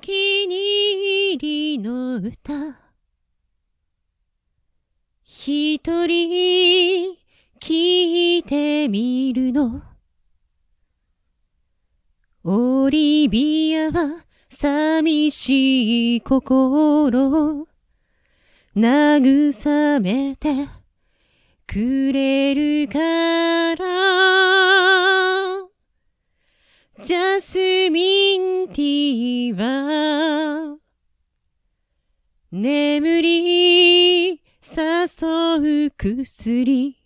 気に入りの歌。一人聞いてみるの。オリビアは寂しい心慰めてくれるから。ジャスミンティーは眠り誘う薬。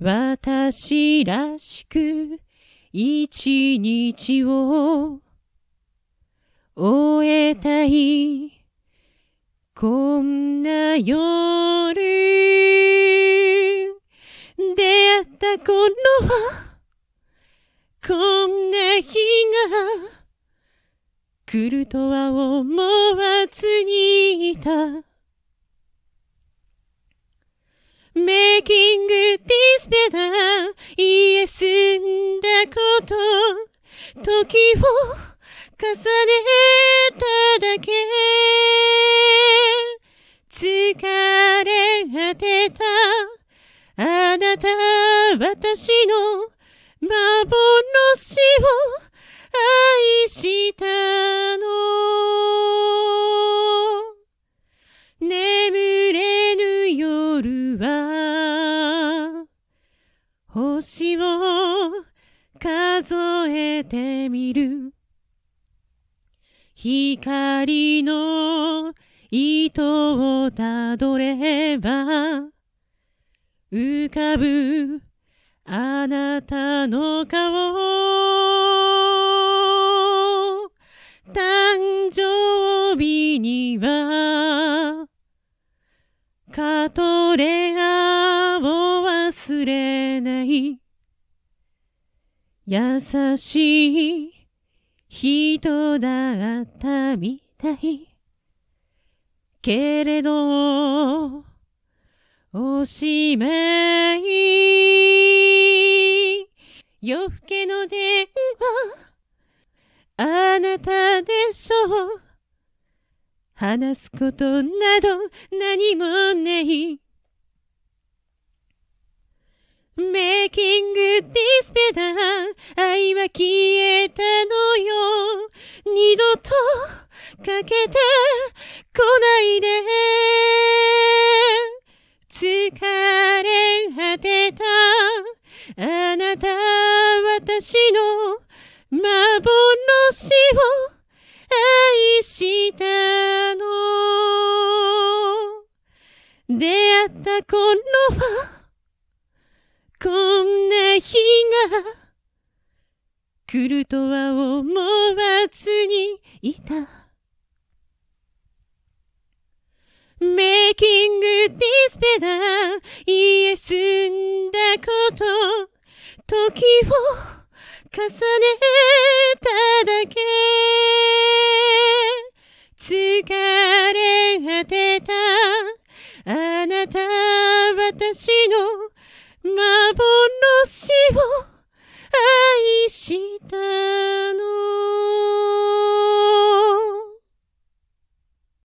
私らしく一日を終えたい、こんな夜。出会った頃はこんな日が来るとは思わずにいた。メイキングディスベター、言え済んだこと、時を重ねただけ。疲れ果てたあなた、私の幻を愛したの。眠れぬ夜は星を数えてみる。光の糸をたどれば浮かぶあなたの顔。誕生日にはカトレアを忘れない。優しい人だったみたいけれど、おしまい。夜更けの電話、あなたでしょう。話すことなど何もない。メイキングディスペダー、愛は消えたのよ。二度とかけてこないで。疲れ果てたあなた、私の幻を愛したの。出会った頃はこんな日が来るとは思わずにいた。メイキングディスペダー、言え済んだこと、時を重ねただけ。疲れ果てた